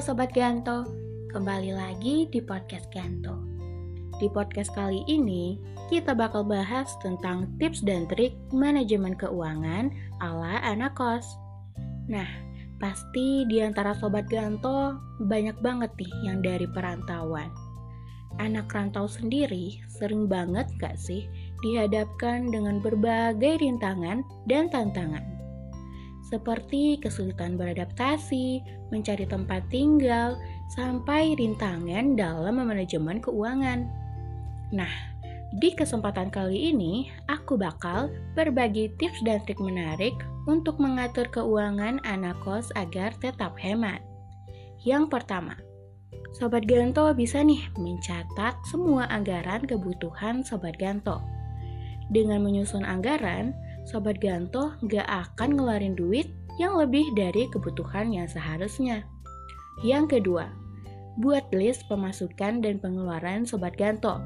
Halo Sobat Ganto, kembali lagi di podcast Ganto. Di podcast kali ini, kita bakal bahas tentang tips dan trik manajemen keuangan ala anak kos. Nah, pasti di antara Sobat Ganto banyak banget nih yang dari perantauan. Anak rantau sendiri sering banget gak sih dihadapkan dengan berbagai rintangan dan tantangan. Seperti kesulitan beradaptasi, mencari tempat tinggal, sampai rintangan dalam manajemen keuangan. Nah, di kesempatan kali ini, aku bakal berbagi tips dan trik menarik untuk mengatur keuangan anak kos agar tetap hemat. Yang pertama, Sobat Ganto bisa nih mencatat semua anggaran kebutuhan Sobat Ganto. Dengan menyusun anggaran, Sobat Ganto gak akan ngeluarin duit yang lebih dari kebutuhan yang seharusnya. Yang kedua, buat list pemasukan dan pengeluaran Sobat Ganto.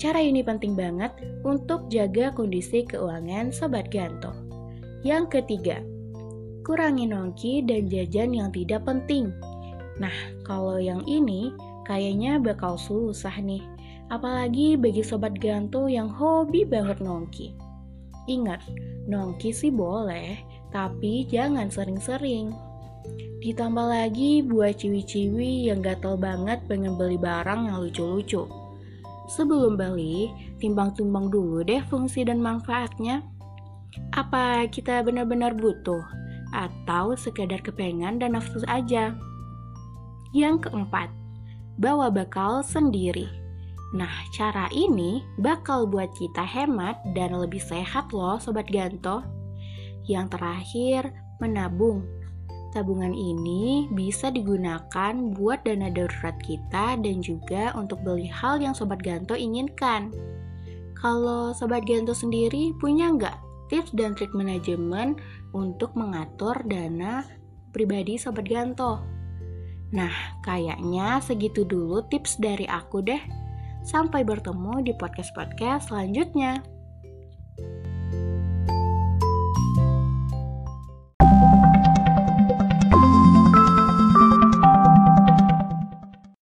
Cara ini penting banget untuk jaga kondisi keuangan Sobat Ganto. Yang ketiga, kurangi nongki dan jajan yang tidak penting. Nah, kalau yang ini kayaknya bakal susah nih, apalagi bagi Sobat Ganto yang hobi banget nongki. Ingat, nongki sih boleh, tapi jangan sering-sering. Ditambah lagi buat ciwi-ciwi yang gatel banget pengen beli barang yang lucu-lucu. Sebelum beli, timbang-timbang dulu deh fungsi dan manfaatnya. Apa kita benar-benar butuh? Atau sekedar kepengen dan nafsu aja? Yang keempat, bawa bekal sendiri. Nah, cara ini bakal buat kita hemat dan lebih sehat loh Sobat Ganto. Yang terakhir, menabung. Tabungan ini bisa digunakan buat dana darurat kita dan juga untuk beli hal yang Sobat Ganto inginkan. Kalau Sobat Ganto sendiri punya nggak tips dan trik manajemen untuk mengatur dana pribadi Sobat Ganto? Nah, kayaknya segitu dulu tips dari aku deh. Sampai bertemu di podcast-podcast selanjutnya.